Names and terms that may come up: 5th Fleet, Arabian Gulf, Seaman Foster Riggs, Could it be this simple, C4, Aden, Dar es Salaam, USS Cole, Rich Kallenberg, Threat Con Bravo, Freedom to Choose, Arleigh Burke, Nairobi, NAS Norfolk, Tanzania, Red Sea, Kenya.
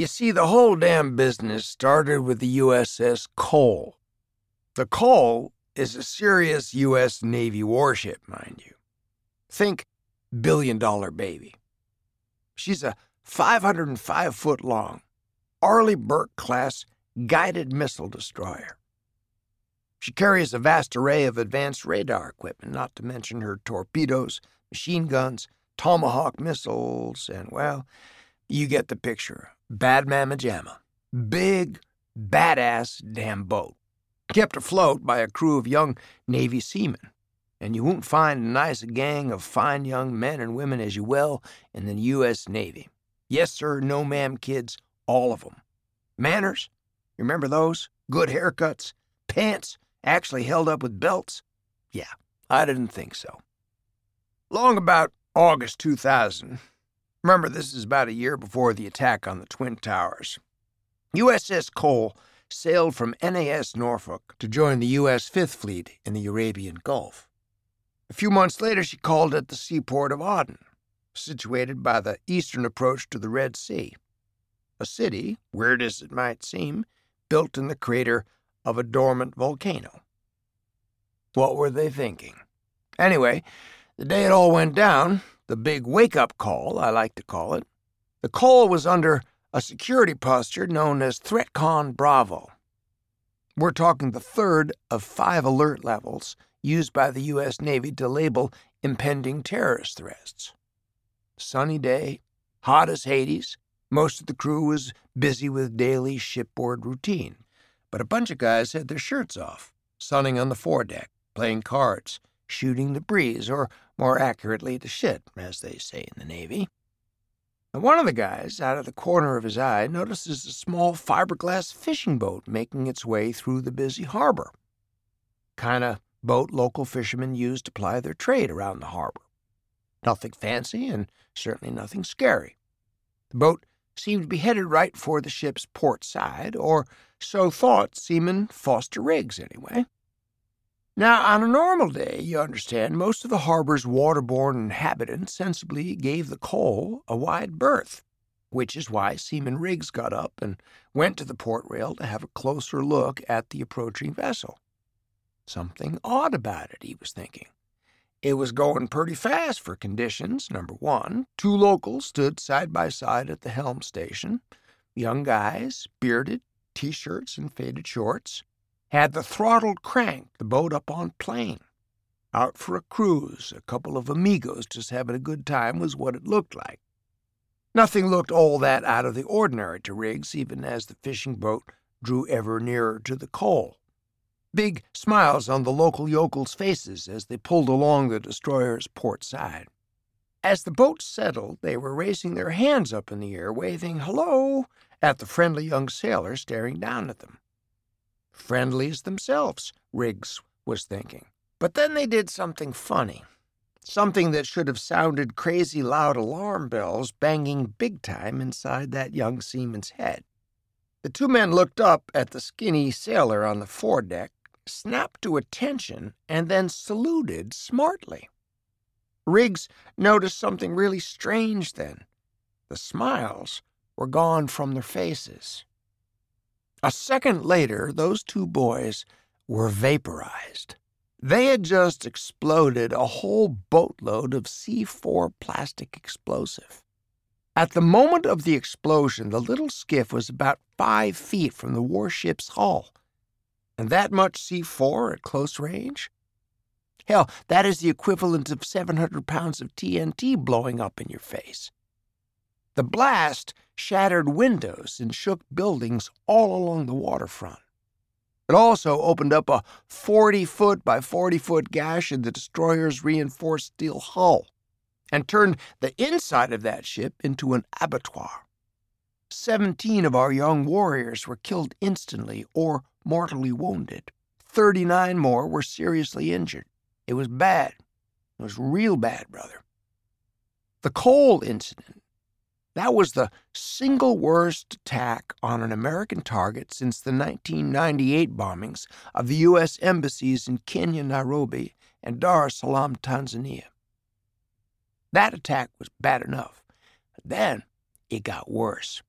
You see, the whole damn business started with the USS Cole. The Cole is a serious U.S. Navy warship, mind you. Think billion-dollar baby. She's a 505-foot long, Arleigh Burke-class guided missile destroyer. She carries a vast array of advanced radar equipment, not to mention her torpedoes, machine guns, Tomahawk missiles, and, well, you get the picture. Bad mamma jamma. Big, badass damn boat. Kept afloat by a crew of young Navy seamen, and you won't find a nicer gang of fine young men and women as you will in the U.S. Navy. Yes, sir, no ma'am kids, all of them. Manners, you remember those? Good haircuts, pants, actually held up with belts? Yeah, I didn't think so. Long about August 2000, remember this is about a year before the attack on the Twin Towers, USS Cole sailed from NAS Norfolk to join the U.S. 5th Fleet in the Arabian Gulf. A few months later, she called at the seaport of Aden, situated by the eastern approach to the Red Sea, a city, weird as it might seem, built in the crater of a dormant volcano. What were they thinking? Anyway, the day it all went down, the big wake-up call, I like to call it, the Cole was under a security posture known as Threat Con Bravo. We're talking the third of 5 alert levels used by the U.S. Navy to label impending terrorist threats. Sunny day, hot as Hades, most of the crew was busy with daily shipboard routine, but a bunch of guys had their shirts off, sunning on the foredeck, playing cards, shooting the breeze, or more accurately, the shit, as they say in the Navy. And one of the guys, out of the corner of his eye, notices a small fiberglass fishing boat making its way through the busy harbor. Kind of boat local fishermen use to ply their trade around the harbor. Nothing fancy and certainly nothing scary. The boat seemed to be headed right for the ship's port side, or so thought Seaman Foster Riggs, anyway. Now, on a normal day, you understand, most of the harbor's waterborne inhabitants sensibly gave the Cole a wide berth, which is why Seaman Riggs got up and went to the port rail to have a closer look at the approaching vessel. Something odd about it, he was thinking. It was going pretty fast for conditions, number one. 2 locals stood side by side at the helm station. Young guys, bearded, T-shirts and faded shorts. Had the throttle cranked, the boat up on plane. Out for a cruise, a couple of amigos just having a good time was what it looked like. Nothing looked all that out of the ordinary to Riggs, even as the fishing boat drew ever nearer to the Cole. Big smiles on the local yokels' faces as they pulled along the destroyer's port side. As the boat settled, they were raising their hands up in the air, waving hello at the friendly young sailor staring down at them. Friendlies themselves, Riggs was thinking. But then they did something funny, something that should have sounded crazy loud alarm bells banging big time inside that young seaman's head. The 2 men looked up at the skinny sailor on the foredeck, snapped to attention, and then saluted smartly. Riggs noticed something really strange then. The smiles were gone from their faces. A second later, those 2 boys were vaporized. They had just exploded a whole boatload of C4 plastic explosive. At the moment of the explosion, the little skiff was about 5 feet from the warship's hull. And that much C4 at close range? Hell, that is the equivalent of 700 pounds of TNT blowing up in your face. The blast shattered windows and shook buildings all along the waterfront. It also opened up a 40-foot by 40-foot gash in the destroyer's reinforced steel hull and turned the inside of that ship into an abattoir. 17 of our young warriors were killed instantly or mortally wounded. 39 more were seriously injured. It was bad. It was real bad, brother. The Cole incident. That was the single worst attack on an American target since the 1998 bombings of the U.S. embassies in Kenya, Nairobi, and Dar es Salaam, Tanzania. That attack was bad enough, but then it got worse.